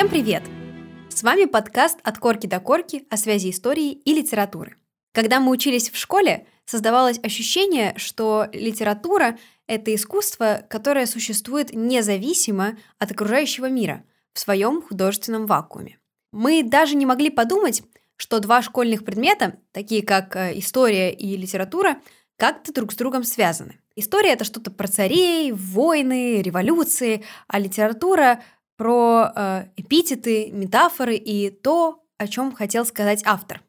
Всем привет! С вами подкаст «От корки до корки» о связи истории и литературы. Когда мы учились в школе, создавалось ощущение, что литература — это искусство, которое существует независимо от окружающего мира в своем художественном вакууме. Мы даже не могли подумать, что два школьных предмета, такие как история и литература, как-то друг с другом связаны. История — это что-то про царей, войны, революции, а литература — про эпитеты, метафоры и то, о чем хотел сказать автор.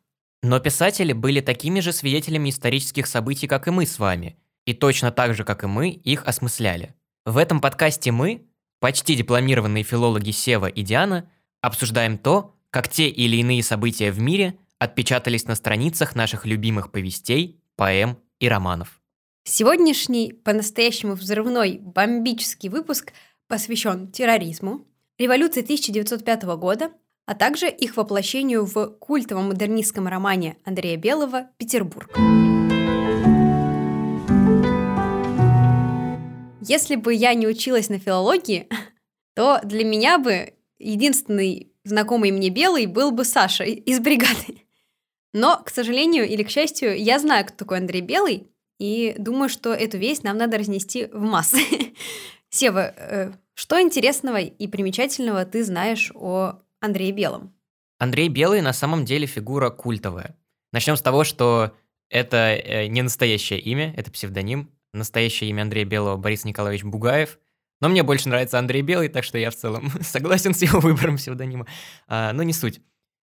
Но писатели были такими же свидетелями исторических событий, как и мы с вами, и точно так же, как и мы, их осмысляли. В этом подкасте мы, почти дипломированные филологи Сева и Диана, обсуждаем то, как те или иные события в мире отпечатались на страницах наших любимых повестей, поэм и романов. Сегодняшний, по-настоящему взрывной, бомбический выпуск посвящен терроризму, революции 1905 года, а также их воплощению в культовом модернистском романе Андрея Белого «Петербург». Если бы я не училась на филологии, то для меня бы единственный знакомый мне Белый был бы Саша из бригады. Но, к сожалению или к счастью, я знаю, кто такой Андрей Белый, и думаю, что эту весть нам надо разнести в массы. Сева, что интересного и примечательного ты знаешь о Андрее Белом? Андрей Белый на самом деле фигура культовая. Начнем с того, что это не настоящее имя, это псевдоним. Настоящее имя Андрея Белого — Борис Николаевич Бугаев. Но мне больше нравится Андрей Белый, так что я в целом согласен с его выбором псевдонима. Но не суть.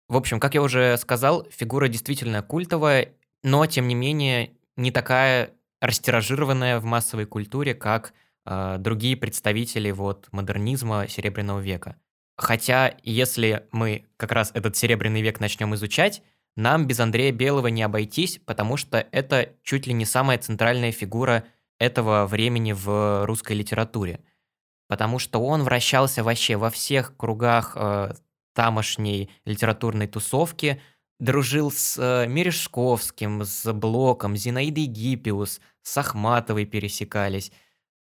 В общем, как я уже сказал, фигура действительно культовая, но, тем не менее, не такая растиражированная в массовой культуре, как другие представители модернизма Серебряного века. Хотя, если мы как раз этот Серебряный век начнем изучать, нам без Андрея Белого не обойтись, потому что это чуть ли не самая центральная фигура этого времени в русской литературе. Потому что он вращался вообще во всех кругах тамошней литературной тусовки, дружил с Мережковским, с Блоком, Зинаидой Гиппиус, с Ахматовой пересекались,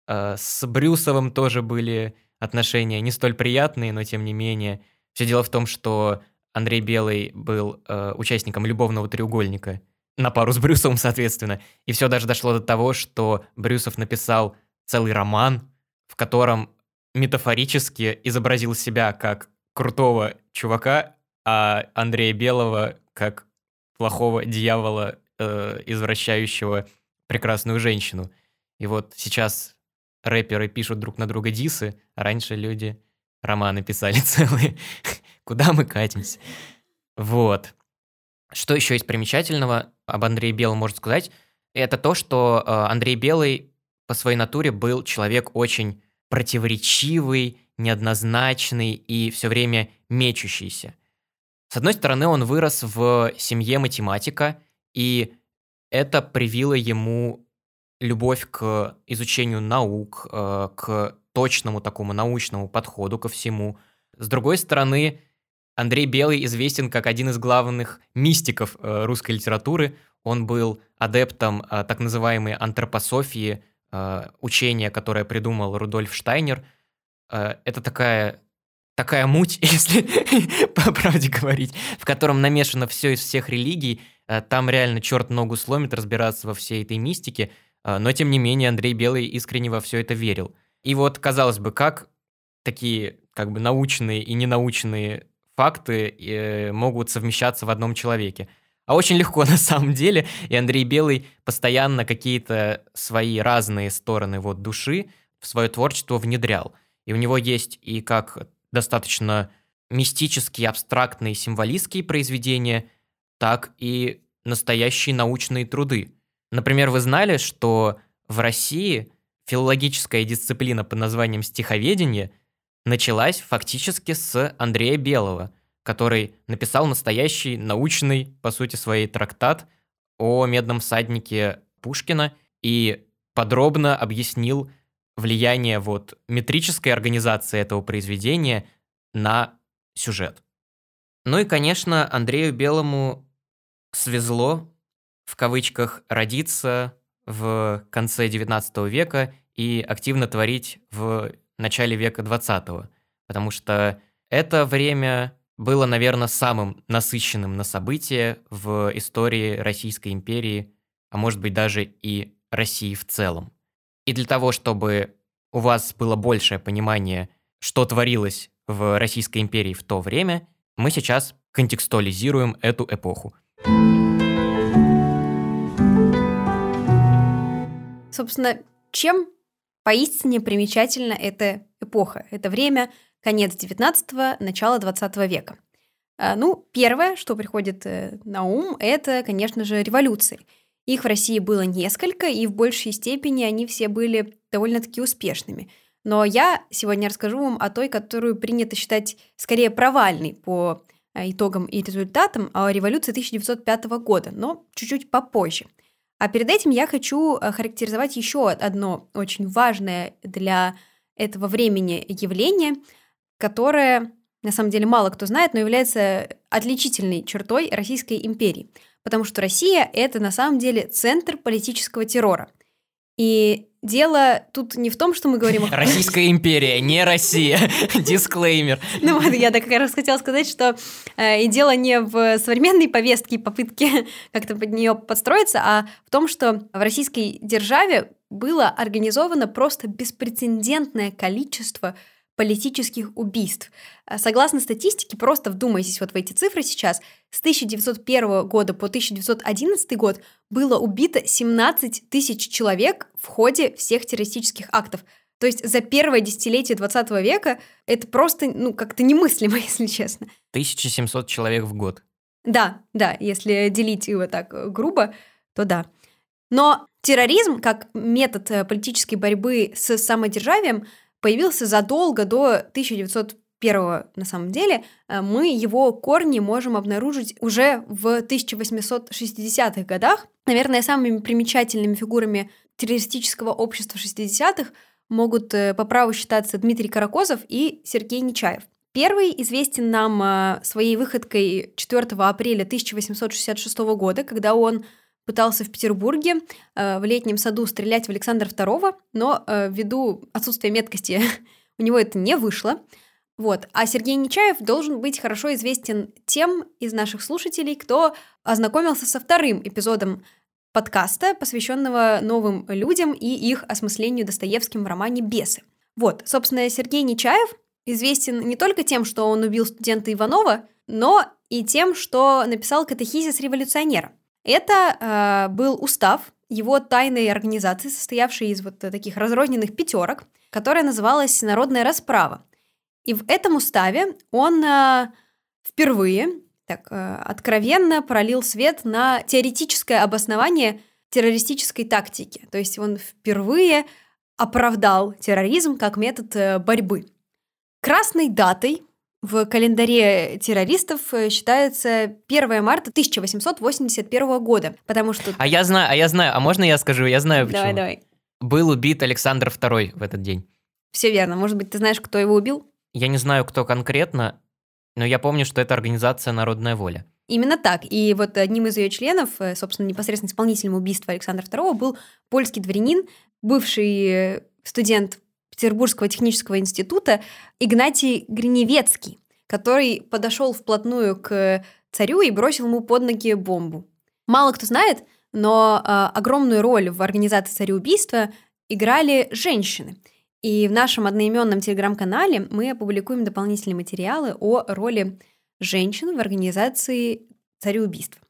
с Брюсовым тоже были отношения не столь приятные, но тем не менее. Все дело в том, что Андрей Белый был участником любовного треугольника, на пару с Брюсовым, соответственно. И все даже дошло до того, что Брюсов написал целый роман, в котором метафорически изобразил себя как крутого чувака, а Андрея Белого как плохого дьявола, извращающего прекрасную женщину. И сейчас рэперы пишут друг на друга дисы, а раньше люди романы писали целые. Куда мы катимся? Что еще есть примечательного об Андрее Белом можно сказать? Это то, что Андрей Белый по своей натуре был человек очень противоречивый, неоднозначный и все время мечущийся. С одной стороны, он вырос в семье математика, и это привило ему любовь к изучению наук, к точному такому научному подходу ко всему. С другой стороны, Андрей Белый известен как один из главных мистиков русской литературы. Он был адептом так называемой антропософии, учения, которое придумал Рудольф Штайнер. Это такая муть, если по правде говорить, в котором намешано все из всех религий, там реально черт ногу сломит разбираться во всей этой мистике, но тем не менее Андрей Белый искренне во все это верил. И казалось бы, как такие научные и ненаучные факты могут совмещаться в одном человеке. А очень легко на самом деле, и Андрей Белый постоянно какие-то свои разные стороны души в свое творчество внедрял. И у него есть и как достаточно мистические, абстрактные, символистские произведения, так и настоящие научные труды. Например, вы знали, что в России филологическая дисциплина под названием стиховедение началась фактически с Андрея Белого, который написал настоящий научный, по сути своей, трактат о «Медном всаднике» Пушкина и подробно объяснил влияние метрической организации этого произведения на сюжет. Ну и, конечно, Андрею Белому свезло, в кавычках, родиться в конце XIX века и активно творить в начале века XX, потому что Это время было, наверное, самым насыщенным на события в истории Российской империи, а может быть даже и России в целом. И для того, чтобы у вас было большее понимание, что творилось в Российской империи в то время, мы сейчас контекстуализируем эту эпоху. Собственно, чем поистине примечательна эта эпоха, это время, конец XIX, начало XX века? Ну, первое, что приходит на ум, это, конечно же, революции. Их в России было несколько, и в большей степени они все были довольно-таки успешными. Но я сегодня расскажу вам о той, которую принято считать скорее провальной по итогам и результатам, о революции 1905 года, но чуть-чуть попозже. А перед этим я хочу характеризовать еще одно очень важное для этого времени явление, которое, на самом деле, мало кто знает, но является отличительной чертой Российской империи, потому что Россия – это, на самом деле, центр политического террора. И дело тут не в том, что мы говорим... Российская империя, не Россия. Дисклеймер. Ну вот, я как раз хотела сказать, что и дело не в современной повестке и попытке как-то под нее подстроиться, а в том, что в российской державе было организовано просто беспрецедентное количество политических убийств. Согласно статистике, просто вдумайтесь вот в эти цифры сейчас, с 1901 года по 1911 год было убито 17 тысяч человек в ходе всех террористических актов. То есть за первое десятилетие 20 века это просто, ну, как-то немыслимо, если честно. 1700 человек в год. Да, если делить его так грубо, то да. Но терроризм, как метод политической борьбы с самодержавием, появился задолго до 1901-го, на самом деле. Мы его корни можем обнаружить уже в 1860-х годах. Наверное, самыми примечательными фигурами террористического общества 60-х могут по праву считаться Дмитрий Каракозов и Сергей Нечаев. Первый известен нам своей выходкой 4 апреля 1866 года, когда он пытался в Петербурге в летнем саду стрелять в Александра II, но ввиду отсутствия меткости у него это не вышло. Вот. А Сергей Нечаев должен быть хорошо известен тем из наших слушателей, кто ознакомился со вторым эпизодом подкаста, посвященного новым людям и их осмыслению Достоевским в романе «Бесы». Вот, собственно, Сергей Нечаев известен не только тем, что он убил студента Иванова, но и тем, что написал катехизис революционера. Это был устав его тайной организации, состоявшей из вот таких разрозненных пятерок, которая называлась «Народная расправа». И в этом уставе он впервые так откровенно пролил свет на теоретическое обоснование террористической тактики. То есть он впервые оправдал терроризм как метод борьбы. Красной датой в календаре террористов считается 1 марта 1881 года, потому что... А я знаю, а можно я скажу? Я знаю, почему. Давай. Был убит Александр II в этот день. Все верно. Может быть, ты знаешь, кто его убил? Я не знаю, кто конкретно, но я помню, что это организация «Народная воля». Именно так. И вот одним из ее членов, собственно, непосредственно исполнителем убийства Александра II был польский дворянин, бывший студент Петербургского технического института Игнатий Гриневецкий, который подошел вплотную к царю и бросил ему под ноги бомбу. Мало кто знает, но огромную роль в организации цареубийства играли женщины. И в нашем одноименном телеграм-канале мы опубликуем дополнительные материалы о роли женщин в организации цареубийства,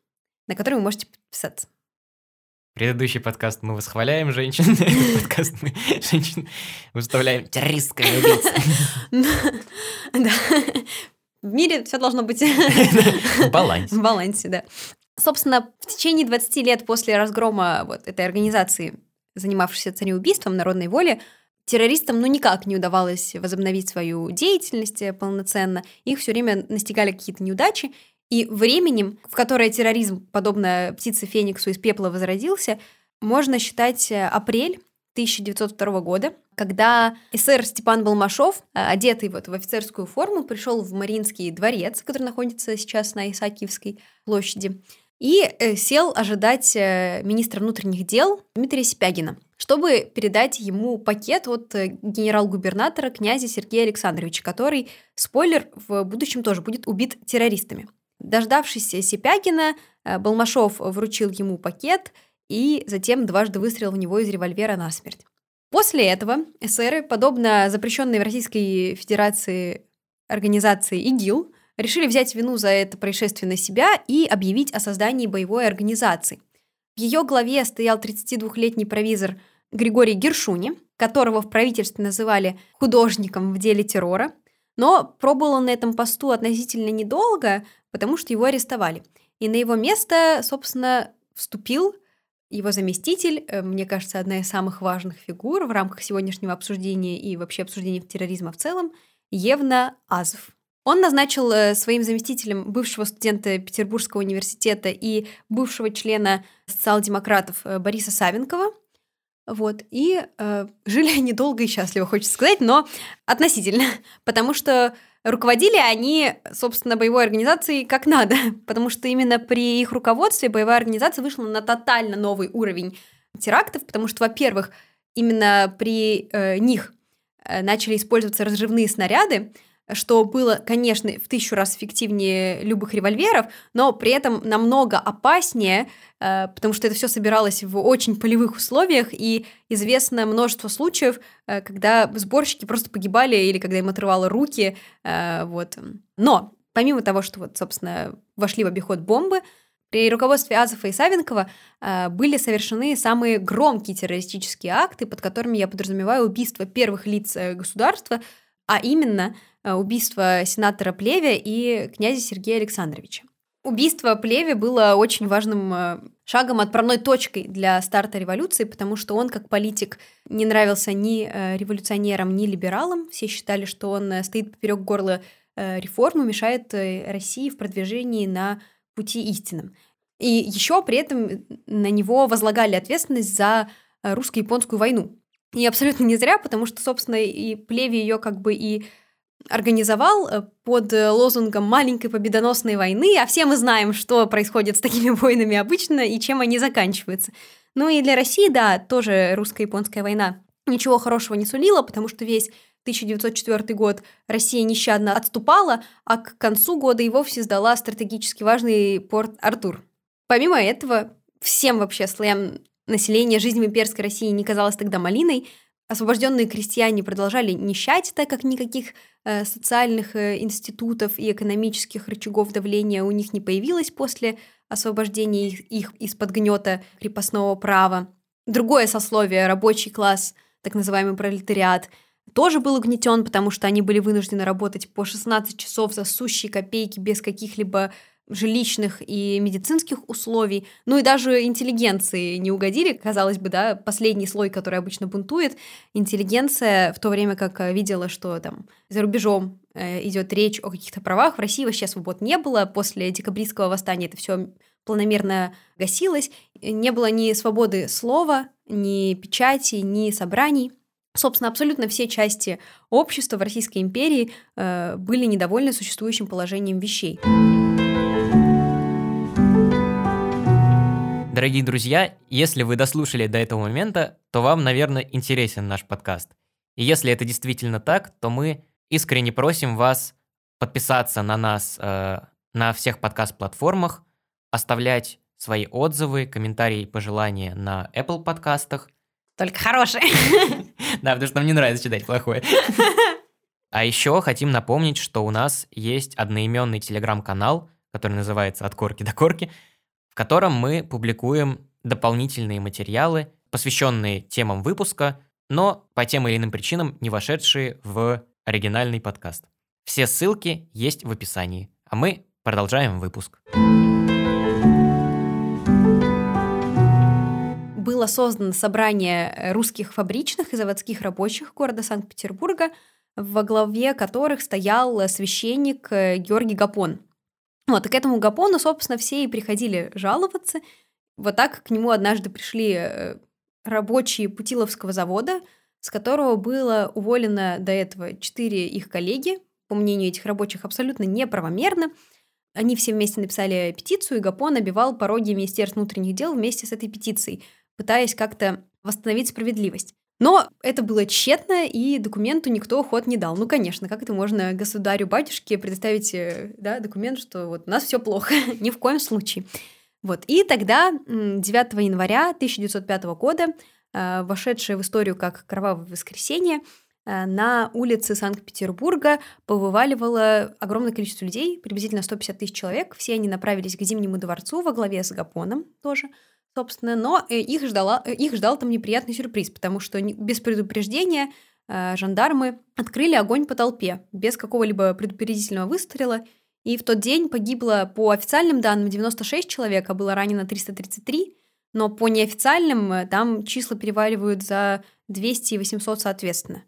на которые вы можете подписаться. Предыдущий подкаст мы восхваляем женщин, подкаст мы женщин выставляем террористками убийцами. Да, в мире все должно быть в балансе. В балансе, да. Собственно, в течение 20 лет после разгрома вот этой организации, занимавшейся цареубийством, «Народной воли», террористам никак не удавалось возобновить свою деятельность полноценно, их все время настигали какие-то неудачи. И временем, в которое терроризм, подобно птице Фениксу, из пепла возродился, можно считать апрель 1902 года, когда эсэр Степан Балмашов, одетый вот в офицерскую форму, пришел в Мариинский дворец, который находится сейчас на Исаакиевской площади, и сел ожидать министра внутренних дел Дмитрия Сипягина, чтобы передать ему пакет от генерал-губернатора князя Сергея Александровича, который, спойлер, в будущем тоже будет убит террористами. Дождавшись Сипягина, Балмашов вручил ему пакет и затем дважды выстрелил в него из револьвера насмерть. После этого эсеры, подобно запрещенной в Российской Федерации организации ИГИЛ, решили взять вину за это происшествие на себя и объявить о создании боевой организации. В ее главе стоял 32-летний провизор Григорий Гершуни, которого в правительстве называли художником в деле террора, но пробыл он на этом посту относительно недолго, потому что его арестовали. И на его место, собственно, вступил его заместитель, мне кажется, одна из самых важных фигур в рамках сегодняшнего обсуждения и вообще обсуждения терроризма в целом, Евно Азеф. Он назначил своим заместителем бывшего студента Петербургского университета и бывшего члена социал-демократов Бориса Савинкова. Вот. И жили они долго и счастливо, хочется сказать, но относительно. Потому что руководили они, собственно, боевой организацией как надо. Потому что именно при их руководстве боевая организация вышла на тотально новый уровень терактов. Потому что, во-первых, именно при них начали использоваться разрывные снаряды, что было, конечно, в 1000 раз эффективнее любых револьверов, но при этом намного опаснее, потому что это все собиралось в очень полевых условиях, и известно множество случаев, когда сборщики просто погибали или когда им отрывало руки. Вот. Но помимо того, что, вот, собственно, вошли в обиход бомбы, при руководстве Азефа и Савинкова были совершены самые громкие террористические акты, под которыми я подразумеваю убийство первых лиц государства, а именно убийство сенатора Плеве и князя Сергея Александровича. Убийство Плеве было очень важным шагом, отправной точкой для старта революции, потому что он, как политик, не нравился ни революционерам, ни либералам. Все считали, что он стоит поперек горла реформы, мешает России в продвижении на пути истинном. И еще при этом на него возлагали ответственность за русско-японскую войну. И абсолютно не зря, потому что, собственно, и Плеве ее как бы и организовал под лозунгом маленькой победоносной войны, а все мы знаем, что происходит с такими войнами обычно и чем они заканчиваются. Ну и для России, да, тоже русско-японская война ничего хорошего не сулила, потому что весь 1904 год Россия нещадно отступала, а к концу года и вовсе сдала стратегически важный порт Артур. Помимо этого, всем вообще слоям населения жизнь в имперской России не казалась тогда малиной. Освобожденные крестьяне продолжали нищать, так как никаких социальных институтов и экономических рычагов давления у них не появилось после освобождения их из-под гнета крепостного права. Другое сословие, рабочий класс, так называемый пролетариат, тоже был угнетен, потому что они были вынуждены работать по 16 часов за сущие копейки без каких-либо жилищных и медицинских условий, ну и даже интеллигенции не угодили, казалось бы, да, последний слой, который обычно бунтует, интеллигенция, в то время как видела, что там за рубежом идет речь о каких-то правах, в России вообще свобод не было, после декабристского восстания это все планомерно гасилось, не было ни свободы слова, ни печати, ни собраний. Собственно, абсолютно все части общества в Российской империи были недовольны существующим положением вещей. Дорогие друзья, если вы дослушали до этого момента, то вам, наверное, интересен наш подкаст. И если это действительно так, то мы искренне просим вас подписаться на нас на всех подкаст-платформах, оставлять свои отзывы, комментарии и пожелания на Apple подкастах. Только хорошие. Да, потому что нам не нравится читать плохое. А еще хотим напомнить, что у нас есть одноименный телеграм-канал, который называется «От корки до корки», в котором мы публикуем дополнительные материалы, посвященные темам выпуска, но по тем или иным причинам не вошедшие в оригинальный подкаст. Все ссылки есть в описании, а мы продолжаем выпуск. Было создано собрание русских фабричных и заводских рабочих города Санкт-Петербурга, во главе которых стоял священник Георгий Гапон. Вот, и к этому Гапону, собственно, все и приходили жаловаться. Вот так к нему однажды пришли рабочие Путиловского завода, с которого было уволено до этого 4 их коллеги, по мнению этих рабочих, абсолютно неправомерно. Они все вместе написали петицию, и Гапон обивал пороги Министерства внутренних дел вместе с этой петицией, пытаясь как-то восстановить справедливость. Но это было тщетно, и документу никто ход не дал. Ну, конечно, как это можно государю-батюшке предоставить, да, документ, что вот у нас все плохо? Ни в коем случае. Вот. И тогда, 9 января 1905 года, вошедшее в историю как «Кровавое воскресенье», на улице Санкт-Петербурга повываливало огромное количество людей, приблизительно 150 тысяч человек. Все они направились к Зимнему дворцу во главе с Гапоном тоже, собственно. Но их ждал там неприятный сюрприз, потому что без предупреждения жандармы открыли огонь по толпе, без какого-либо предупредительного выстрела. И в тот день погибло, по официальным данным, 96 человек, а было ранено 333. Но по неофициальным там числа переваливают за 200 и 800 соответственно.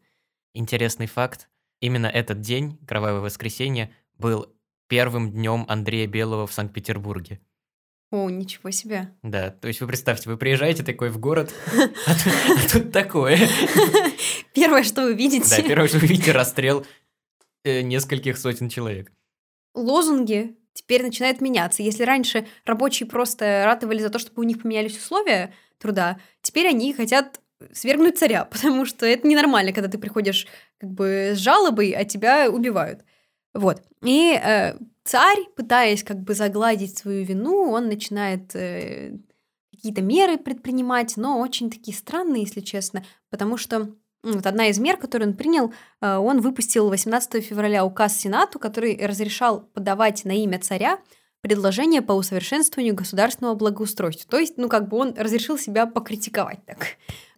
Интересный факт. Именно этот день, Кровавое воскресенье, был первым днем Андрея Белого в Санкт-Петербурге. О, ничего себе. Да, то есть вы представьте, вы приезжаете такой в город, а тут такое. Первое, что вы видите. Да, первое, что вы видите, расстрел нескольких сотен человек. Лозунги теперь начинают меняться. Если раньше рабочие просто ратовали за то, чтобы у них поменялись условия труда, теперь они хотят свергнуть царя, потому что это ненормально, когда ты приходишь как бы с жалобой, а тебя убивают. Вот. И царь, пытаясь как бы загладить свою вину, он начинает какие-то меры предпринимать, но очень такие странные, если честно, потому что вот одна из мер, которую он принял, он выпустил 18 февраля указ Сенату, который разрешал подавать на имя царя предложение по усовершенствованию государственного благоустройства. То есть, ну как бы он разрешил себя покритиковать так.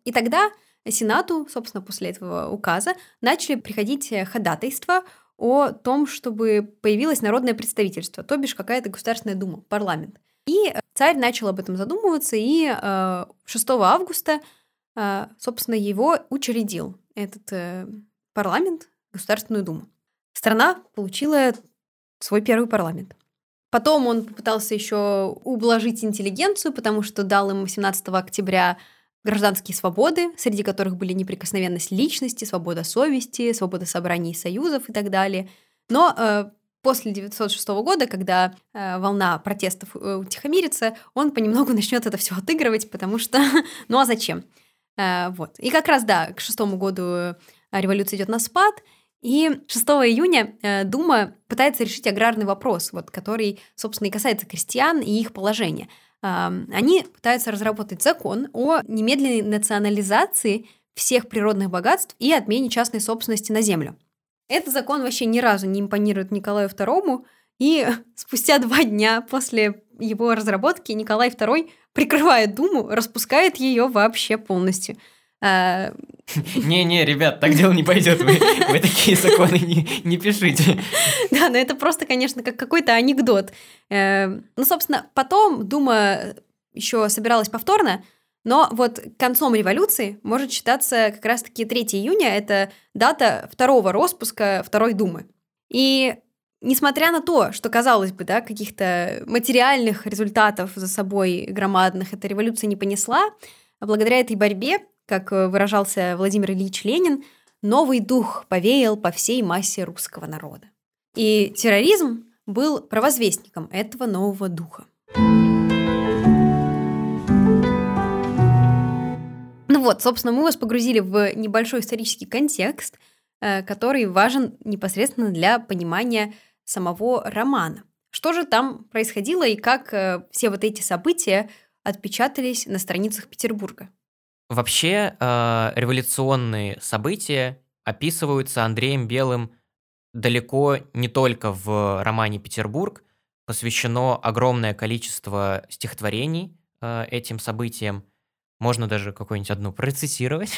И тогда Сенату, собственно, после этого указа, начали приходить ходатайства о том, чтобы появилось народное представительство, то бишь какая-то Государственная дума, парламент. И царь начал об этом задумываться, и 6 августа, собственно, его учредил, этот парламент, Государственную думу. Страна получила свой первый парламент. Потом он попытался еще ублажить интеллигенцию, потому что дал им 17 октября гражданские свободы, среди которых были неприкосновенность личности, свобода совести, свобода собраний и союзов и так далее. Но после 1906 года, когда волна протестов утихомирится, он понемногу начнет это все отыгрывать, потому что ну а зачем? Вот. И как раз, да, к 1906 году революция идет на спад, и 6 июня Дума пытается решить аграрный вопрос, вот, который, собственно, и касается крестьян и их положения. Они пытаются разработать закон о немедленной национализации всех природных богатств и отмене частной собственности на землю. Этот закон вообще ни разу не импонирует Николаю II, и спустя 2 дня после его разработки Николай II прикрывает Думу, распускает ее вообще полностью. Не-не, ребят, так дело не пойдет. Вы такие законы не пишите. Да, но это просто, конечно, как какой-то анекдот. Ну, собственно, потом Дума еще собиралась повторно, но вот концом революции может считаться как раз-таки 3 июня, это дата второго распуска Второй Думы. И несмотря на то, что, казалось бы, да, каких-то материальных результатов за собой громадных эта революция не понесла, благодаря этой борьбе, как выражался Владимир Ильич Ленин, новый дух повеял по всей массе русского народа. И терроризм был провозвестником этого нового духа. Ну вот, собственно, мы вас погрузили в небольшой исторический контекст, который важен непосредственно для понимания самого романа. Что же там происходило и как все вот эти события отпечатались на страницах Петербурга? Вообще, революционные события описываются Андреем Белым далеко не только в романе «Петербург». Посвящено огромное количество стихотворений этим событиям. Можно даже какую-нибудь одну процитировать,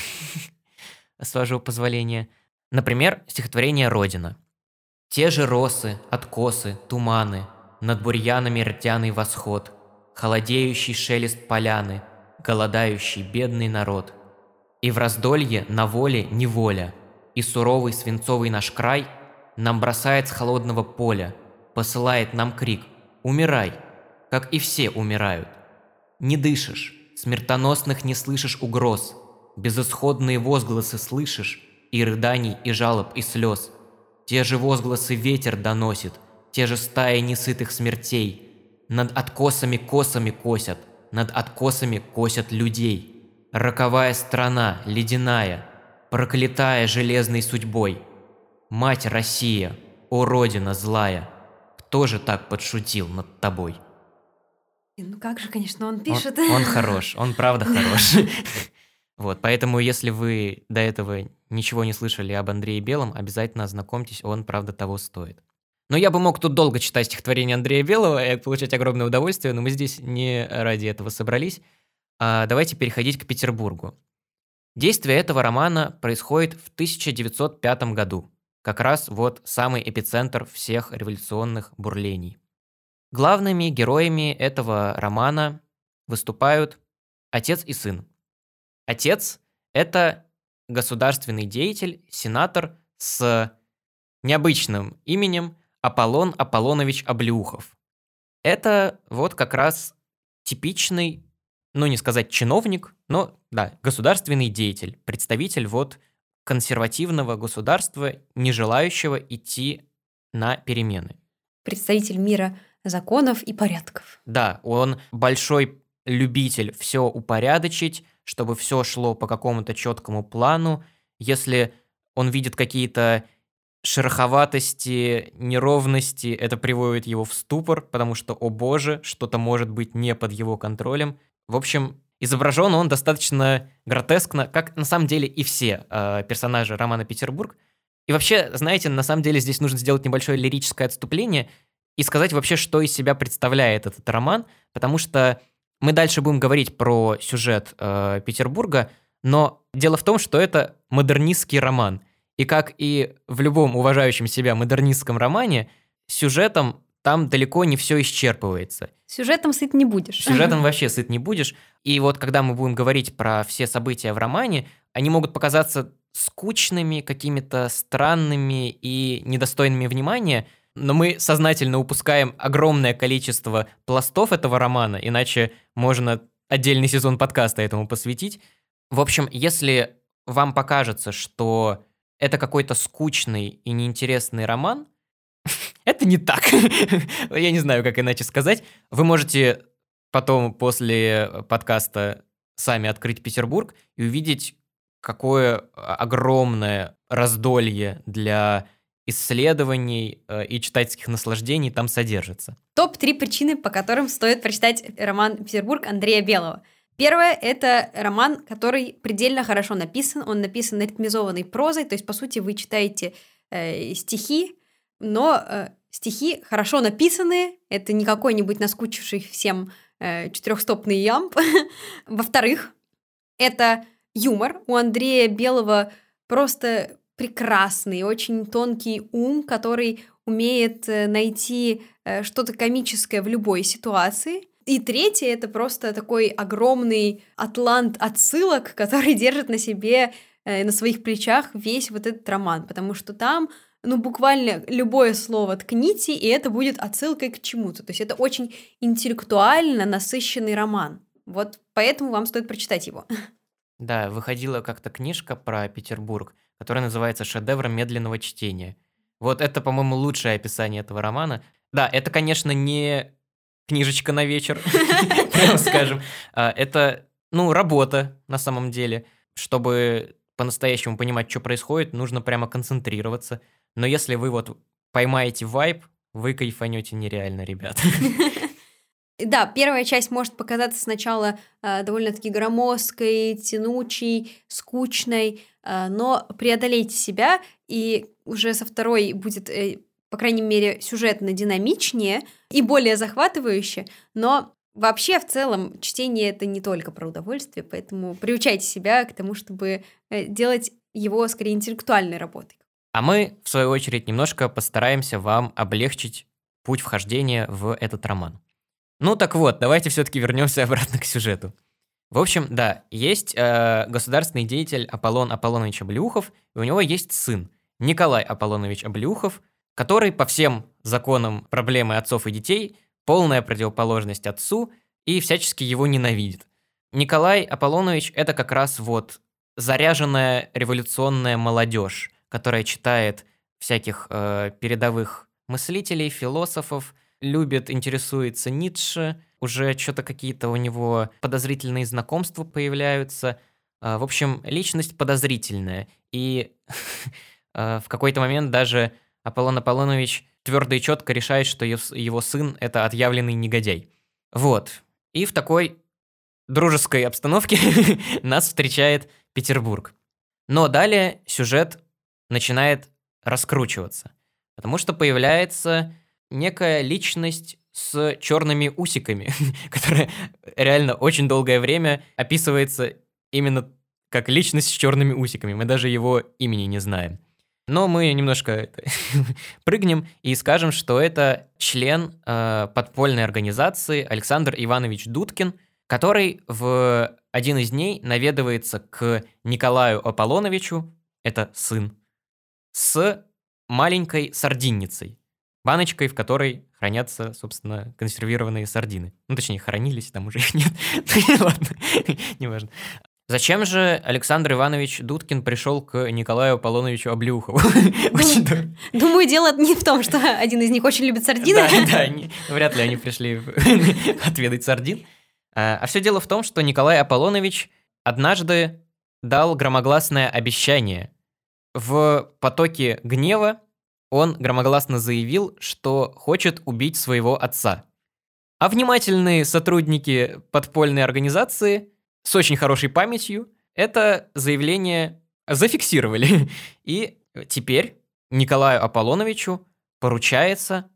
с вашего позволения. Например, стихотворение «Родина». «Те же росы, откосы, туманы, над бурьянами ртяный восход, холодеющий шелест поляны, голодающий бедный народ. И в раздолье на воле неволя, и суровый свинцовый наш край нам бросает с холодного поля, посылает нам крик «Умирай!», как и все умирают. Не дышишь, смертоносных не слышишь угроз, безысходные возгласы слышишь, и рыданий, и жалоб, и слез. Те же возгласы ветер доносит, те же стаи несытых смертей, над откосами косами косят, над откосами косят людей. Роковая страна, ледяная, проклятая железной судьбой. Мать Россия, о Родина злая, кто же так подшутил над тобой? Ну как же, конечно, он пишет. Он хорош, он правда хорош. Вот, поэтому, если вы до этого ничего не слышали об Андрее Белом, обязательно ознакомьтесь, он, правда, того стоит. Но я бы мог тут долго читать стихотворение Андрея Белого и получать огромное удовольствие, но мы здесь не ради этого собрались. А давайте переходить к Петербургу. Действие этого романа происходит в 1905 году, как раз вот самый эпицентр всех революционных бурлений. Главными героями этого романа выступают отец и сын. Отец – это государственный деятель, сенатор с необычным именем Аполлон Аполлонович Аблеухов. Это вот как раз типичный, ну не сказать чиновник, но да, государственный деятель, представитель вот консервативного государства, не желающего идти на перемены. Представитель мира законов и порядков. Да, он большой любитель все упорядочить, чтобы все шло по какому-то четкому плану. Если он видит какие-то шероховатости, неровности, это приводит его в ступор, потому что, о боже, что-то может быть не под его контролем. В общем, изображен он достаточно гротескно, как на самом деле и все персонажи романа «Петербург». И вообще, знаете, на самом деле здесь нужно сделать небольшое лирическое отступление и сказать вообще, что из себя представляет этот роман, потому что мы дальше будем говорить про сюжет Петербурга, но дело в том, что это модернистский роман. И как и в любом уважающем себя модернистском романе, сюжетом там далеко не все исчерпывается. Сюжетом сыт не будешь. Сюжетом вообще сыт не будешь. И вот когда мы будем говорить про все события в романе, они могут показаться скучными, какими-то странными и недостойными внимания, но мы сознательно упускаем огромное количество пластов этого романа, иначе можно отдельный сезон подкаста этому посвятить. В общем, если вам покажется, что это какой-то скучный и неинтересный роман, это не так. Я не знаю, как иначе сказать. Вы можете потом после подкаста сами открыть Петербург и увидеть, какое огромное раздолье для исследований и читательских наслаждений там содержится. Топ-3 причины, по которым стоит прочитать роман «Петербург» Андрея Белого. Первое – это роман, который предельно хорошо написан. Он написан ритмизованной прозой, то есть, по сути, вы читаете стихи, но стихи хорошо написанные. Это не какой-нибудь наскучивший всем четырехстопный ямб. Во-вторых, это юмор. У Андрея Белого просто прекрасный, очень тонкий ум, который умеет найти что-то комическое в любой ситуации. И третье, это просто такой огромный атлант отсылок, который держит на себе, на своих плечах весь вот этот роман, потому что там, ну, буквально любое слово ткните, и это будет отсылкой к чему-то. То есть это очень интеллектуально насыщенный роман. Вот поэтому вам стоит прочитать его. Да, выходила как-то книжка про Петербург, которая называется «Шедевр медленного чтения». Вот это, по-моему, лучшее описание этого романа. Да, это, конечно, не книжечка на вечер, прямо скажем. Это, ну, работа на самом деле. Чтобы по-настоящему понимать, что происходит, нужно прямо концентрироваться. Но если вы вот поймаете вайб, вы кайфанете нереально, ребята. Да, первая часть может показаться сначала довольно-таки громоздкой, тянучей, скучной, но преодолейте себя, и уже со второй будет, по крайней мере, сюжетно динамичнее и более захватывающе, но вообще в целом чтение — это не только про удовольствие, поэтому приучайте себя к тому, чтобы делать его скорее интеллектуальной работой. А мы, в свою очередь, немножко постараемся вам облегчить путь вхождения в этот роман. Ну так вот, давайте все-таки вернемся обратно к сюжету. В общем, да, есть государственный деятель Аполлон Аполлонович Аблеухов, и у него есть сын Николай Аполлонович Аблеухов, который по всем законам проблемы отцов и детей полная противоположность отцу и всячески его ненавидит. Николай Аполлонович – это как раз вот заряженная революционная молодежь, которая читает всяких передовых мыслителей, философов, любит, интересуется Ницше, уже что-то какие-то у него подозрительные знакомства появляются. В общем, личность подозрительная. И в какой-то момент даже Аполлон Аполлонович твердо и четко решает, что его сын – это отъявленный негодяй. Вот. И в такой дружеской обстановке нас встречает Петербург. Но далее сюжет начинает раскручиваться, потому что появляется некая личность с черными усиками, которая реально очень долгое время описывается именно как личность с черными усиками. Мы даже его имени не знаем. Но мы немножко прыгнем и скажем, что это член подпольной организации Александр Иванович Дудкин, который в один из дней наведывается к Николаю Аполлоновичу, это сын, с маленькой сардинницей, баночкой, в которой хранятся, собственно, консервированные сардины. Ну, точнее, хранились, там уже их нет. Ладно, неважно. Зачем же Александр Иванович Дудкин пришел к Николаю Аполлоновичу Аблеухову? Думаю, дело не в том, что один из них очень любит сардины. Да, вряд ли они пришли отведать сардин. А все дело в том, что Николай Аполлонович однажды дал громогласное обещание. В потоке гнева он громогласно заявил, что хочет убить своего отца. А внимательные сотрудники подпольной организации с очень хорошей памятью это заявление зафиксировали. И теперь Николаю Аполлоновичу поручается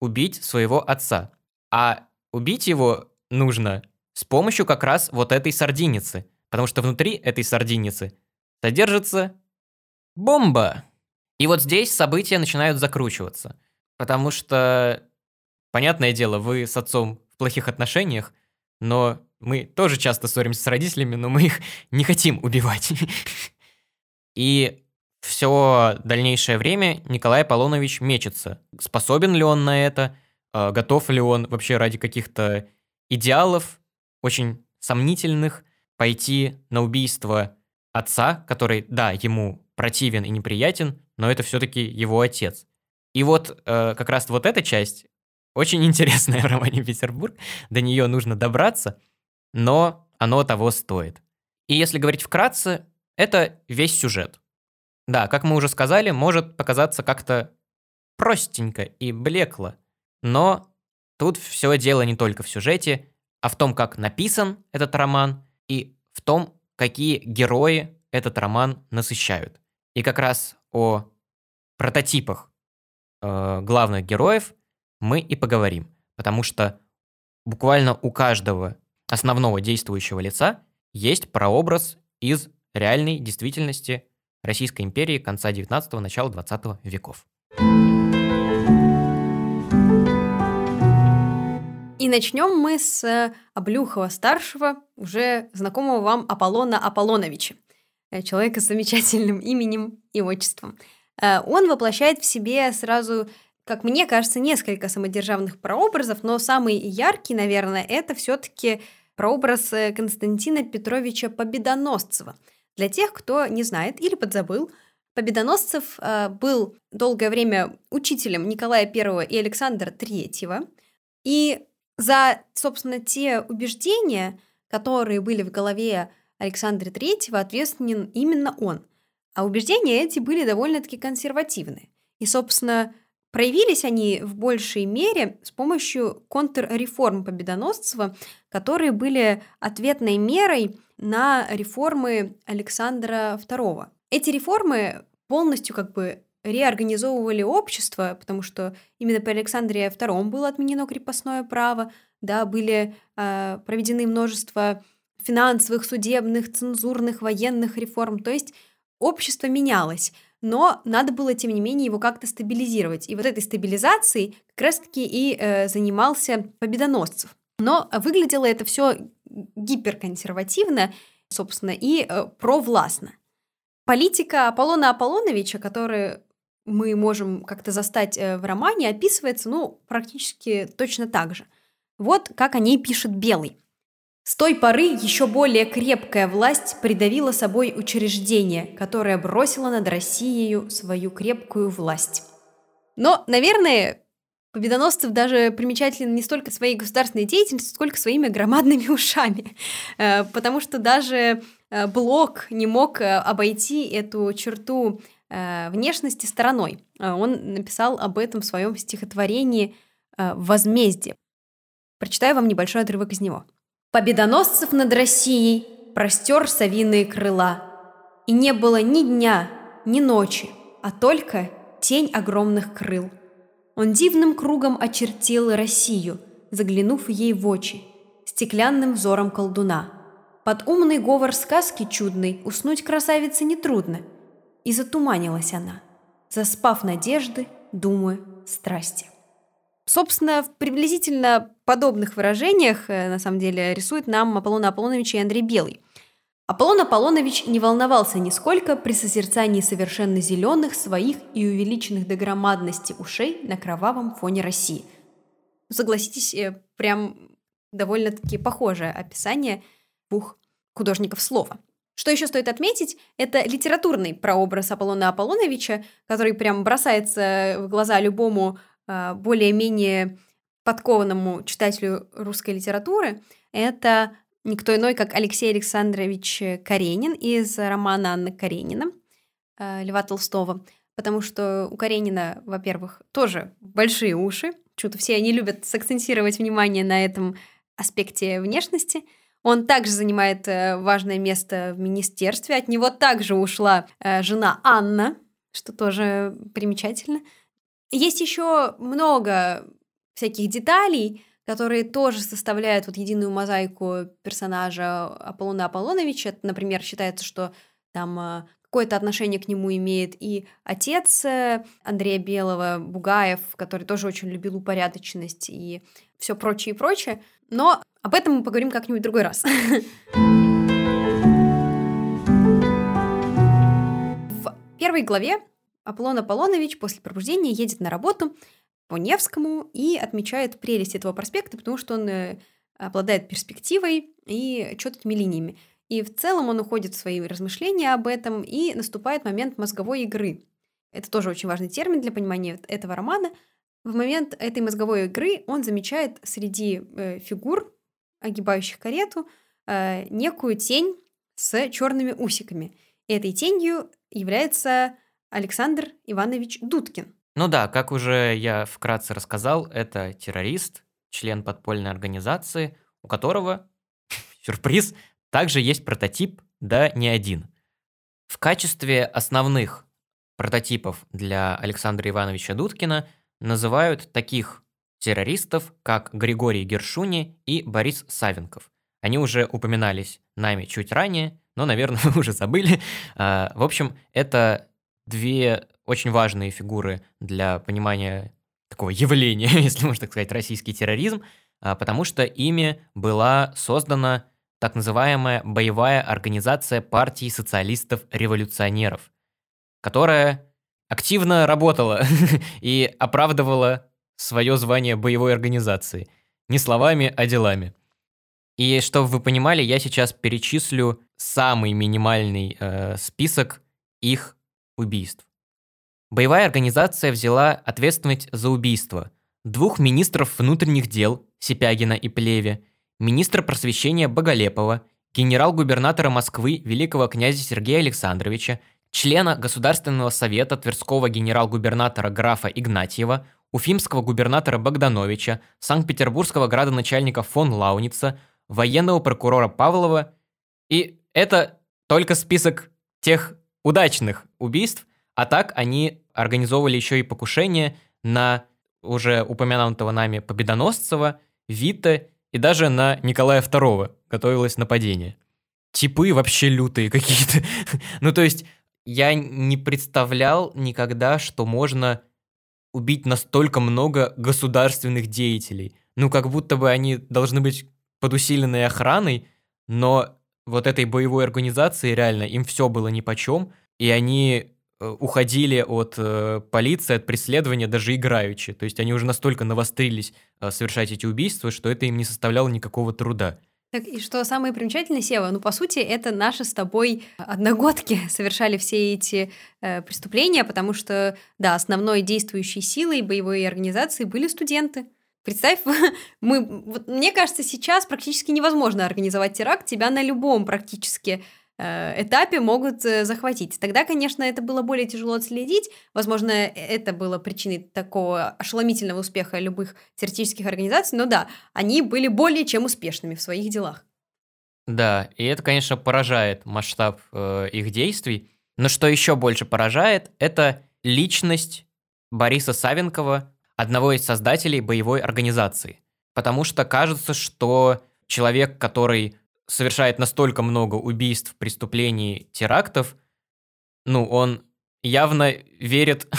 убить своего отца. А убить его нужно с помощью как раз вот этой сардиницы, потому что внутри этой сардиницы содержится бомба. И вот здесь события начинают закручиваться, потому что, понятное дело, вы с отцом в плохих отношениях, но мы тоже часто ссоримся с родителями, но мы их не хотим убивать. И все дальнейшее время Николай Аполлонович мечется. Способен ли он на это? Готов ли он вообще ради каких-то идеалов, очень сомнительных, пойти на убийство отца, который, да, ему противен и неприятен, но это все-таки его отец. И вот как раз вот эта часть очень интересная в романе «Петербург», до нее нужно добраться, но оно того стоит. И если говорить вкратце, это весь сюжет. Да, как мы уже сказали, может показаться как-то простенько и блекло, но тут все дело не только в сюжете, а в том, как написан этот роман, и в том, какие герои этот роман насыщают. И как раз о прототипах главных героев мы и поговорим, потому что буквально у каждого основного действующего лица есть прообраз из реальной действительности Российской империи конца XIX – начала XX веков. И начнем мы с Аблеухова-старшего, уже знакомого вам Аполлона Аполлоновича, человека с замечательным именем и отчеством. Он воплощает в себе сразу, как мне кажется, несколько самодержавных прообразов, но самый яркий, наверное, это все-таки прообраз Константина Петровича Победоносцева. Для тех, кто не знает или подзабыл, Победоносцев был долгое время учителем Николая I и Александра III, и за, собственно, те убеждения, которые были в голове Александра III, ответственен именно он. А убеждения эти были довольно-таки консервативны. И, собственно, проявились они в большей мере с помощью контрреформ Победоносцева, которые были ответной мерой на реформы Александра II. Эти реформы полностью как бы реорганизовывали общество, потому что именно при Александре II было отменено крепостное право, да, были проведены множество финансовых, судебных, цензурных, военных реформ, то есть общество менялось, но надо было, тем не менее, его как-то стабилизировать. И вот этой стабилизацией как раз-таки и занимался Победоносцев. Но выглядело это все гиперконсервативно, собственно, и провластно. Политика Аполлона Аполлоновича, который мы можем как-то застать в романе, описывается, ну, практически точно так же. Вот как о ней пишет Белый. «С той поры еще более крепкая власть придавила собой учреждение, которое бросило над Россией свою крепкую власть. Но, наверное, Победоносцев даже примечателен не столько своей государственной деятельностью, сколько своими громадными ушами, потому что даже Блок не мог обойти эту черту внешности стороной. Он написал об этом в своем стихотворении «Возмездие». Прочитаю вам небольшой отрывок из него. «Победоносцев над Россией простер совиные крыла, и не было ни дня, ни ночи, а только тень огромных крыл. Он дивным кругом очертил Россию, заглянув ей в очи, стеклянным взором колдуна. Под умный говор сказки чудной уснуть красавице нетрудно, и затуманилась она, заспав надежды, думы, страсти». Собственно, в приблизительно подобных выражениях, на самом деле, рисует нам Аполлона Аполлоновича и Андрей Белый. Аполлон Аполлонович не волновался нисколько при созерцании совершенно зеленых своих и увеличенных до громадности ушей на кровавом фоне России. Согласитесь, прям довольно-таки похожее описание двух художников слова. Что еще стоит отметить, это литературный прообраз Аполлона Аполлоновича, который прям бросается в глаза любому более-менее подкованному читателю русской литературы. Это никто иной, как Алексей Александрович Каренин из романа Анны Каренина Льва Толстого, потому что у Каренина, во-первых, тоже большие уши, что-то все они любят сакцентировать внимание на этом аспекте внешности. Он также занимает важное место в министерстве, от него также ушла жена Анна, что тоже примечательно. Есть еще много всяких деталей, которые тоже составляют вот единую мозаику персонажа Аполлона Аполлоновича. Например, считается, что там какое-то отношение к нему имеет и отец Андрея Белого, Бугаев, который тоже очень любил упорядоченность и все прочее и прочее. Но об этом мы поговорим как-нибудь в другой раз. В первой главе Аполлон Аполлонович после пробуждения едет на работу по Невскому и отмечает прелесть этого проспекта, потому что он обладает перспективой и четкими линиями. И в целом он уходит в свои размышления об этом, и наступает момент мозговой игры. Это тоже очень важный термин для понимания этого романа. В момент этой мозговой игры он замечает среди фигур, огибающих карету, некую тень с черными усиками. И этой тенью является Александр Иванович Дудкин. Ну да, как уже я вкратце рассказал, это террорист, член подпольной организации, у которого, сюрприз, также есть прототип, да не один. В качестве основных прототипов для Александра Ивановича Дудкина называют таких террористов, как Григорий Гершуни и Борис Савинков. Они уже упоминались нами чуть ранее, но, наверное, вы уже забыли. В общем, это две очень важные фигуры для понимания такого явления, если можно так сказать, российский терроризм, потому что ими была создана так называемая боевая организация партии социалистов-революционеров, которая активно работала и оправдывала свое звание боевой организации. Не словами, а делами. И чтобы вы понимали, я сейчас перечислю самый минимальный список их убийств. Боевая организация взяла ответственность за убийство двух министров внутренних дел Сипягина и Плеве, министра просвещения Боголепова, генерал-губернатора Москвы великого князя Сергея Александровича, члена Государственного совета Тверского генерал-губернатора графа Игнатьева, уфимского губернатора Богдановича, санкт-петербургского градоначальника фон Лауница, военного прокурора Павлова. И это только список тех удачных убийств, а так они организовывали еще и покушение на уже упомянутого нами Победоносцева, Вита и даже на Николая II готовилось нападение. Типы вообще лютые какие-то. Ну то есть я не представлял никогда, что можно убить настолько много государственных деятелей. Ну как будто бы они должны быть под усиленной охраной, но вот этой боевой организации реально им все было нипочем, и они уходили от полиции, от преследования даже играючи. То есть они уже настолько навострились совершать эти убийства, что это им не составляло никакого труда. Так, и что самое примечательное, Сева, ну, по сути, это наши с тобой одногодки совершали все эти преступления, потому что, да, основной действующей силой боевой организации были студенты. Представь, мне кажется, сейчас практически невозможно организовать теракт, тебя на любом практически этапе могут захватить. Тогда, конечно, это было более тяжело отследить, возможно, это было причиной такого ошеломительного успеха любых террористических организаций, но да, они были более чем успешными в своих делах. Да, и это, конечно, поражает масштаб их действий, но что еще больше поражает, это личность Бориса Савинкова, одного из создателей боевой организации. Потому что кажется, что человек, который совершает настолько много убийств, преступлений, терактов, ну, он явно верит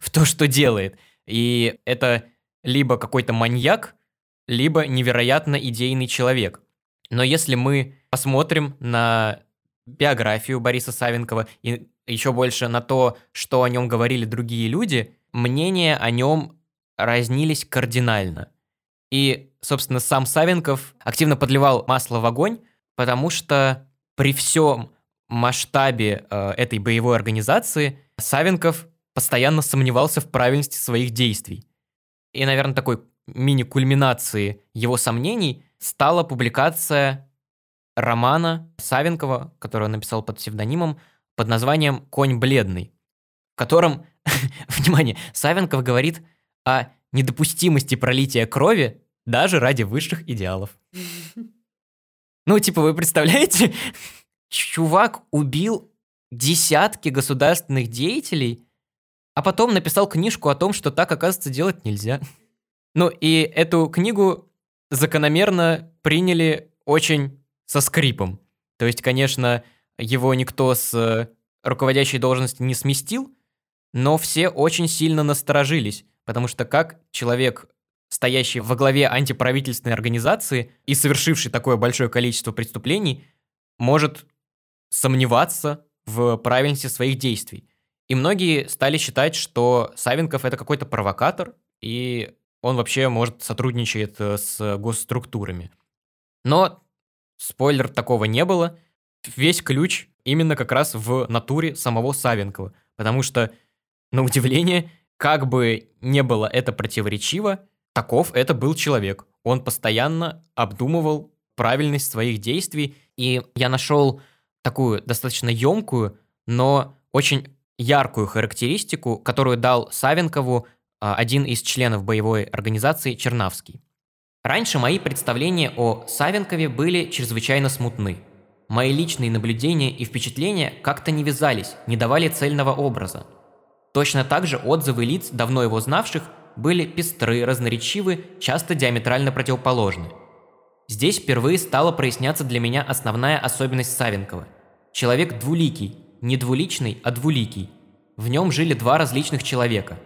в то, что делает. И это либо какой-то маньяк, либо невероятно идейный человек. Но если мы посмотрим на биографию Бориса Савинкова и еще больше на то, что о нем говорили другие люди, мнение о нем разнились кардинально. И, собственно, сам Савинков активно подливал масло в огонь, потому что при всем масштабе этой боевой организации Савинков постоянно сомневался в правильности своих действий. И, наверное, такой мини-кульминацией его сомнений стала публикация романа Савинкова, который он написал под псевдонимом, под названием «Конь бледный», в котором, внимание, Савинков говорит о недопустимости пролития крови даже ради высших идеалов. Ну, типа, вы представляете? Чувак убил десятки государственных деятелей, а потом написал книжку о том, что так, оказывается, делать нельзя. Ну, и эту книгу закономерно приняли очень со скрипом. То есть, конечно, его никто с руководящей должности не сместил, но все очень сильно насторожились. Потому что как человек, стоящий во главе антиправительственной организации и совершивший такое большое количество преступлений, может сомневаться в правильности своих действий? И многие стали считать, что Савинков – это какой-то провокатор, и он вообще, может, сотрудничает с госструктурами. Но, спойлер, такого не было. Весь ключ именно как раз в натуре самого Савинкова. Потому что, на удивление, как бы ни было это противоречиво, таков это был человек. Он постоянно обдумывал правильность своих действий, и я нашел такую достаточно емкую, но очень яркую характеристику, которую дал Савинкову один из членов боевой организации Чернавский. Раньше мои представления о Савинкове были чрезвычайно смутны. Мои личные наблюдения и впечатления как-то не вязались, не давали цельного образа. Точно так же отзывы лиц, давно его знавших, были пестры, разноречивы, часто диаметрально противоположны. Здесь впервые стала проясняться для меня основная особенность Савинкова. Человек двуликий, не двуличный, а двуликий. В нем жили два различных человека.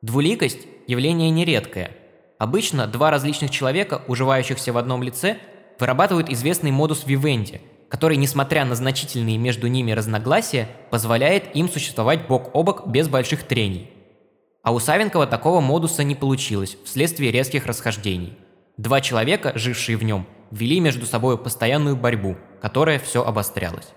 Двуликость – явление нередкое. Обычно два различных человека, уживающихся в одном лице, вырабатывают известный модус вивенди, который, несмотря на значительные между ними разногласия, позволяет им существовать бок о бок без больших трений. А у Савинкова такого модуса не получилось вследствие резких расхождений. Два человека, жившие в нем, вели между собой постоянную борьбу, которая все обострялась.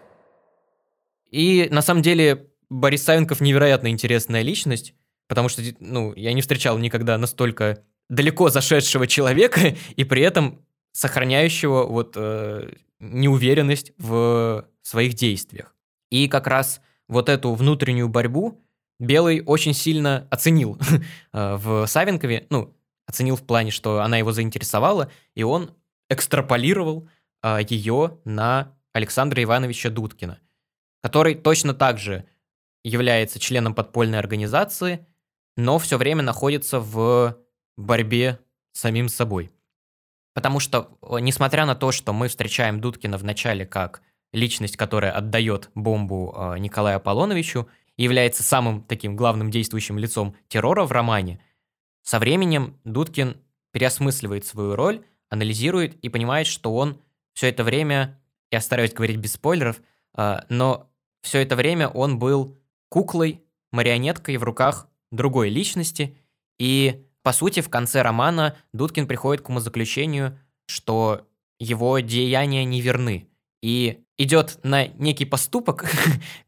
И на самом деле Борис Савинков невероятно интересная личность, потому что я не встречал никогда настолько далеко зашедшего человека и при этом сохраняющего неуверенность в своих действиях. И как раз вот эту внутреннюю борьбу Белый очень сильно оценил в Савинкове, оценил в плане, что она его заинтересовала, и он экстраполировал ее на Александра Ивановича Дудкина, который точно так же является членом подпольной организации, но все время находится в борьбе с самим собой. Потому что, несмотря на то, что мы встречаем Дудкина вначале как личность, которая отдает бомбу Николаю Аполлоновичу, является самым таким главным действующим лицом террора в романе, со временем Дудкин переосмысливает свою роль, анализирует и понимает, что он все это время, я стараюсь говорить без спойлеров, но все это время он был куклой, марионеткой в руках другой личности, и по сути, в конце романа Дудкин приходит к умозаключению, что его деяния неверны. И идет на некий поступок,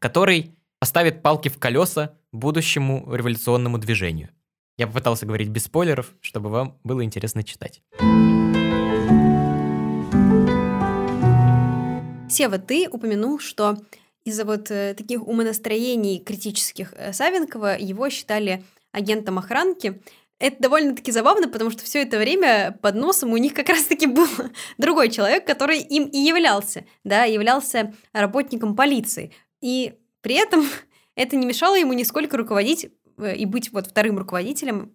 который поставит палки в колеса будущему революционному движению. Я попытался говорить без спойлеров, чтобы вам было интересно читать. Сева, ты упомянул, что из-за вот таких умонастроений критических Савинкова его считали агентом охранки. Это довольно-таки забавно, потому что все это время под носом у них как раз-таки был другой человек, который им и являлся, да, являлся работником полиции. И при этом это не мешало ему нисколько руководить и быть вот вторым руководителем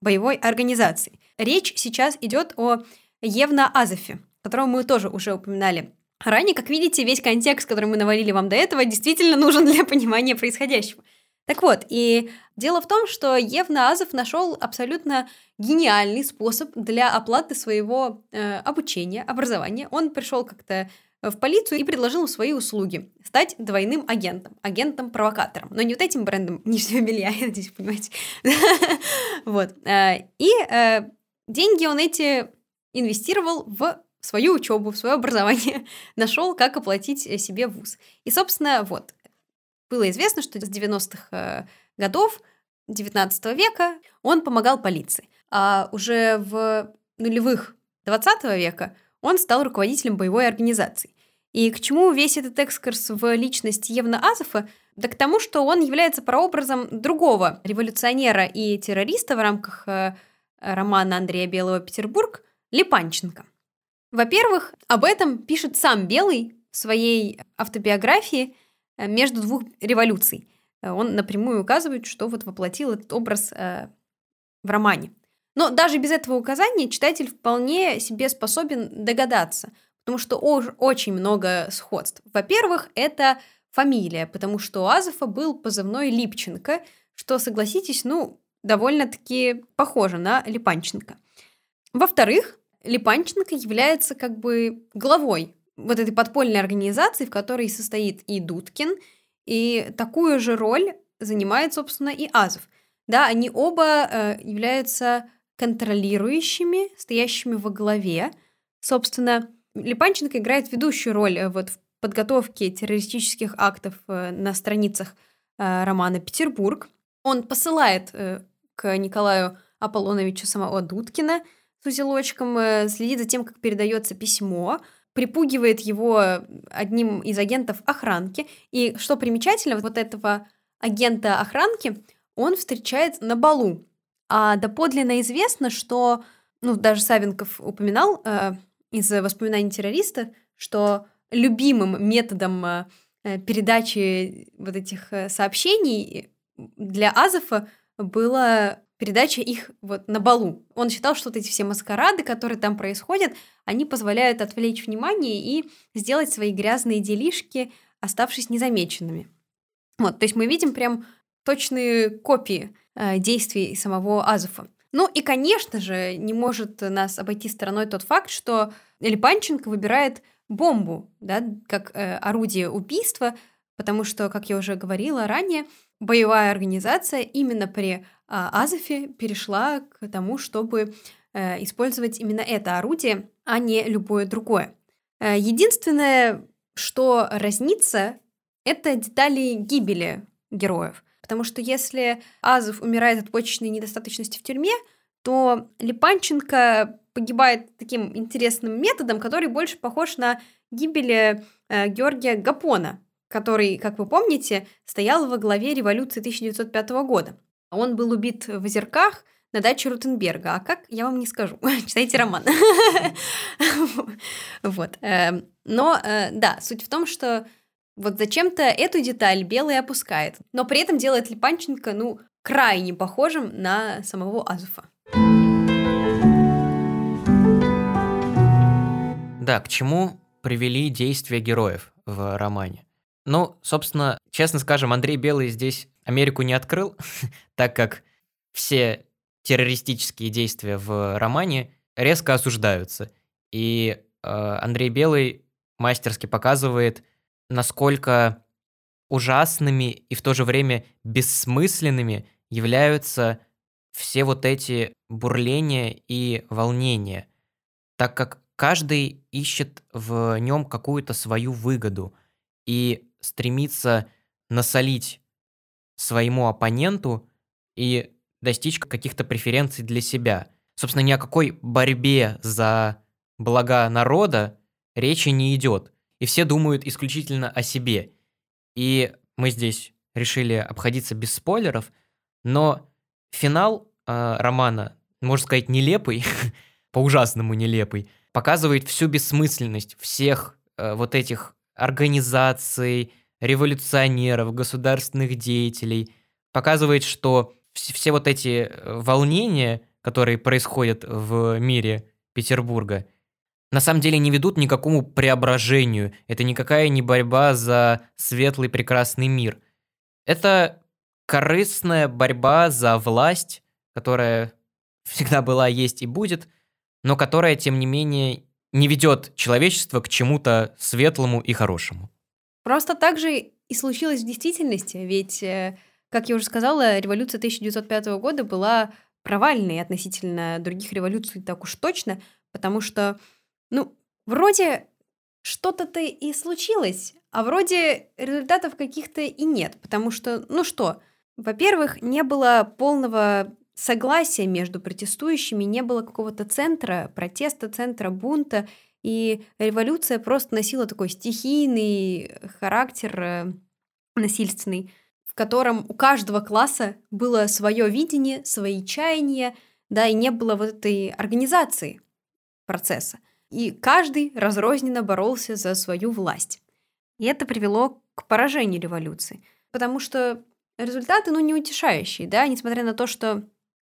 боевой организации. Речь сейчас идет о Евно Азефе, которого мы тоже уже упоминали ранее. Как видите, весь контекст, который мы навалили вам до этого, действительно нужен для понимания происходящего. Так вот, и дело в том, что Евно Азеф нашел абсолютно гениальный способ для оплаты своего обучения, образования. Он пришел как-то в полицию и предложил свои услуги стать двойным агентом, агентом-провокатором. Но не вот этим брендом нижнего белья, я надеюсь, понимаете. Вот. И деньги он эти инвестировал в свою учебу, в свое образование. Нашел, как оплатить себе вуз. И, собственно, вот. Было известно, что с 90-х годов 19 века он помогал полиции. А уже в нулевых 20 века он стал руководителем боевой организации. И к чему весь этот экскурс в личность Евно Азефа? Да к тому, что он является прообразом другого революционера и террориста в рамках романа Андрея Белого «Петербург» Липанченко. Во-первых, об этом пишет сам Белый в своей автобиографии «Между двух революций». Он напрямую указывает, что вот воплотил этот образ в романе. Но даже без этого указания читатель вполне себе способен догадаться, потому что очень много сходств. Во-первых, это фамилия, потому что у Азефа был позывной Липченко, что, согласитесь, ну, довольно-таки похоже на Липанченко. Во-вторых, Липанченко является как бы главой вот этой подпольной организации, в которой состоит и Дудкин, и такую же роль занимает, собственно, и Азеф. Да, они оба являются контролирующими, стоящими во главе. Собственно, Липанченко играет ведущую роль вот в подготовке террористических актов на страницах романа «Петербург». Он посылает к Николаю Аполлоновичу самого Дудкина с узелочком, следит за тем, как передается письмо, припугивает его одним из агентов охранки. И что примечательно, вот этого агента охранки он встречает на балу. А доподлинно известно, что, ну, даже Савинков упоминал из воспоминаний террориста, что любимым методом передачи вот этих сообщений для Азефа было... передача их вот на балу. Он считал, что вот эти все маскарады, которые там происходят, они позволяют отвлечь внимание и сделать свои грязные делишки, оставшись незамеченными. Вот, то есть мы видим прям точные копии действий самого Азефа. Ну и, конечно же, не может нас обойти стороной тот факт, что Липанченко выбирает бомбу, да, как орудие убийства, потому что, как я уже говорила ранее, боевая организация именно при Азефе перешла к тому, чтобы использовать именно это орудие, а не любое другое. Единственное, что разнится, это детали гибели героев. Потому что если Азеф умирает от почечной недостаточности в тюрьме, то Липанченко погибает таким интересным методом, который больше похож на гибель Георгия Гапона, который, как вы помните, стоял во главе революции 1905 года. Он был убит в Озерках на даче Рутенберга. А как, я вам не скажу. Читайте роман. Вот. Но, да, суть в том, что вот зачем-то эту деталь Белый опускает, но при этом делает Липанченко, ну, крайне похожим на самого Азефа. Да, к чему привели действия героев в романе? Ну, собственно, честно скажем, Андрей Белый здесь Америку не открыл, так как все террористические действия в романе резко осуждаются. И Андрей Белый мастерски показывает, насколько ужасными и в то же время бессмысленными являются все вот эти бурления и волнения, так как каждый ищет в нем какую-то свою выгоду и стремится насолить своему оппоненту и достичь каких-то преференций для себя. Собственно, ни о какой борьбе за блага народа речи не идет. И все думают исключительно о себе. И мы здесь решили обходиться без спойлеров, но финал романа, можно сказать, нелепый, по-ужасному нелепый, показывает всю бессмысленность всех вот этих организаций, революционеров, государственных деятелей, показывает, что все вот эти волнения, которые происходят в мире Петербурга, на самом деле не ведут ни к какому преображению. Это никакая не борьба за светлый прекрасный мир. Это корыстная борьба за власть, которая всегда была, есть и будет, но которая, тем не менее, не ведет человечество к чему-то светлому и хорошему. Просто так же и случилось в действительности, ведь, как я уже сказала, революция 1905 года была провальной относительно других революций, так уж точно, потому что, вроде что-то-то и случилось, а вроде результатов каких-то и нет, потому что, во-первых, не было полного согласия между протестующими, не было какого-то центра протеста, центра бунта, и революция просто носила такой стихийный характер, насильственный, в котором у каждого класса было свое видение, свои чаяния, да, и не было вот этой организации процесса. И каждый разрозненно боролся за свою власть. И это привело к поражению революции, потому что результаты, неутешающие, да, несмотря на то, что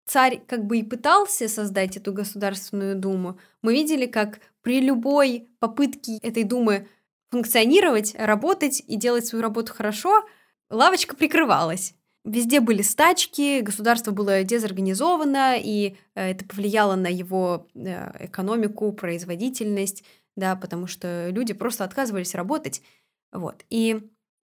царь как бы и пытался создать эту Государственную Думу, мы видели, как при любой попытке этой Думы функционировать, работать и делать свою работу хорошо, лавочка прикрывалась. Везде были стачки, государство было дезорганизовано, и это повлияло на его экономику, производительность, да, потому что люди просто отказывались работать. Вот. И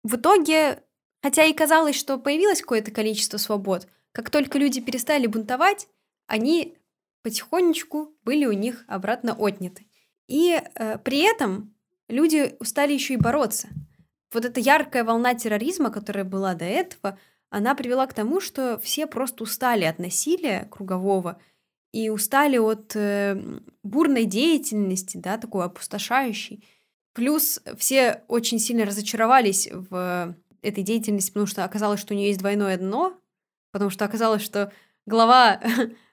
в итоге, хотя и казалось, что появилось какое-то количество свобод, как только люди перестали бунтовать, они потихонечку были у них обратно отняты. И при этом люди устали еще и бороться. Вот эта яркая волна терроризма, которая была до этого, она привела к тому, что все просто устали от насилия кругового и устали от бурной деятельности, да, такой опустошающей. Плюс все очень сильно разочаровались в этой деятельности, потому что оказалось, что у нее есть двойное дно, потому что оказалось, что глава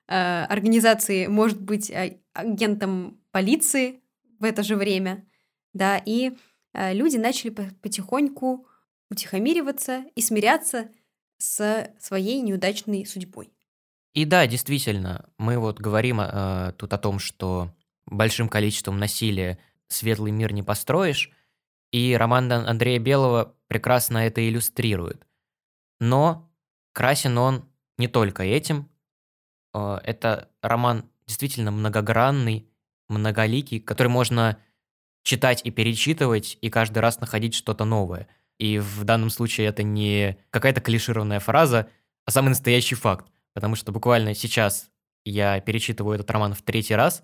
организации может быть агентом полиции в это же время, да, и люди начали потихоньку утихомириваться и смиряться с своей неудачной судьбой. И да, действительно, мы вот говорим тут о том, что большим количеством насилия светлый мир не построишь, и роман Андрея Белого прекрасно это иллюстрирует. Но красен он не только этим. Это роман действительно многогранный, многоликий, который можно читать и перечитывать, и каждый раз находить что-то новое. И в данном случае это не какая-то клишированная фраза, а самый настоящий факт. Потому что буквально сейчас я перечитываю этот роман в 3-й раз,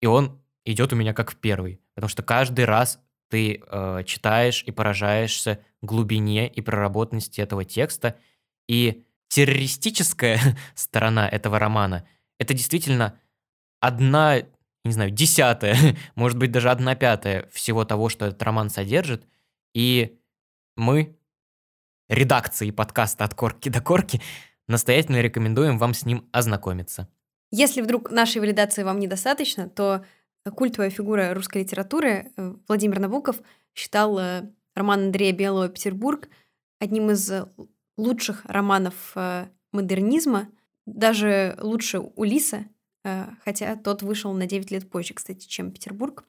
и он идет у меня как в первый. Потому что каждый раз ты читаешь и поражаешься глубине и проработанности этого текста. И террористическая сторона этого романа — это действительно 1/10, может быть, даже 1/5 всего того, что этот роман содержит. И мы, редакции подкаста «От корки до корки», настоятельно рекомендуем вам с ним ознакомиться. Если вдруг нашей валидации вам недостаточно, то культовая фигура русской литературы Владимир Набоков считал роман Андрея Белого «Петербург» одним из лучших романов модернизма, даже лучше «Улисса», хотя тот вышел на 9 лет позже, кстати, чем «Петербург».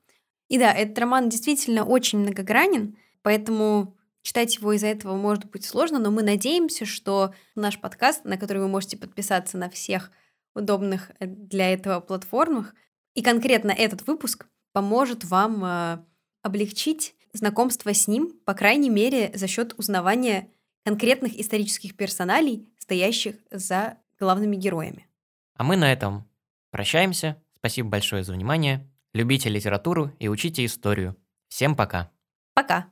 И да, этот роман действительно очень многогранен, поэтому читать его из-за этого может быть сложно, но мы надеемся, что наш подкаст, на который вы можете подписаться на всех удобных для этого платформах, и конкретно этот выпуск поможет вам облегчить знакомство с ним, по крайней мере, за счет узнавания конкретных исторических персоналей, стоящих за главными героями. А мы на этом прощаемся. Спасибо большое за внимание. Любите литературу и учите историю. Всем пока. Пока.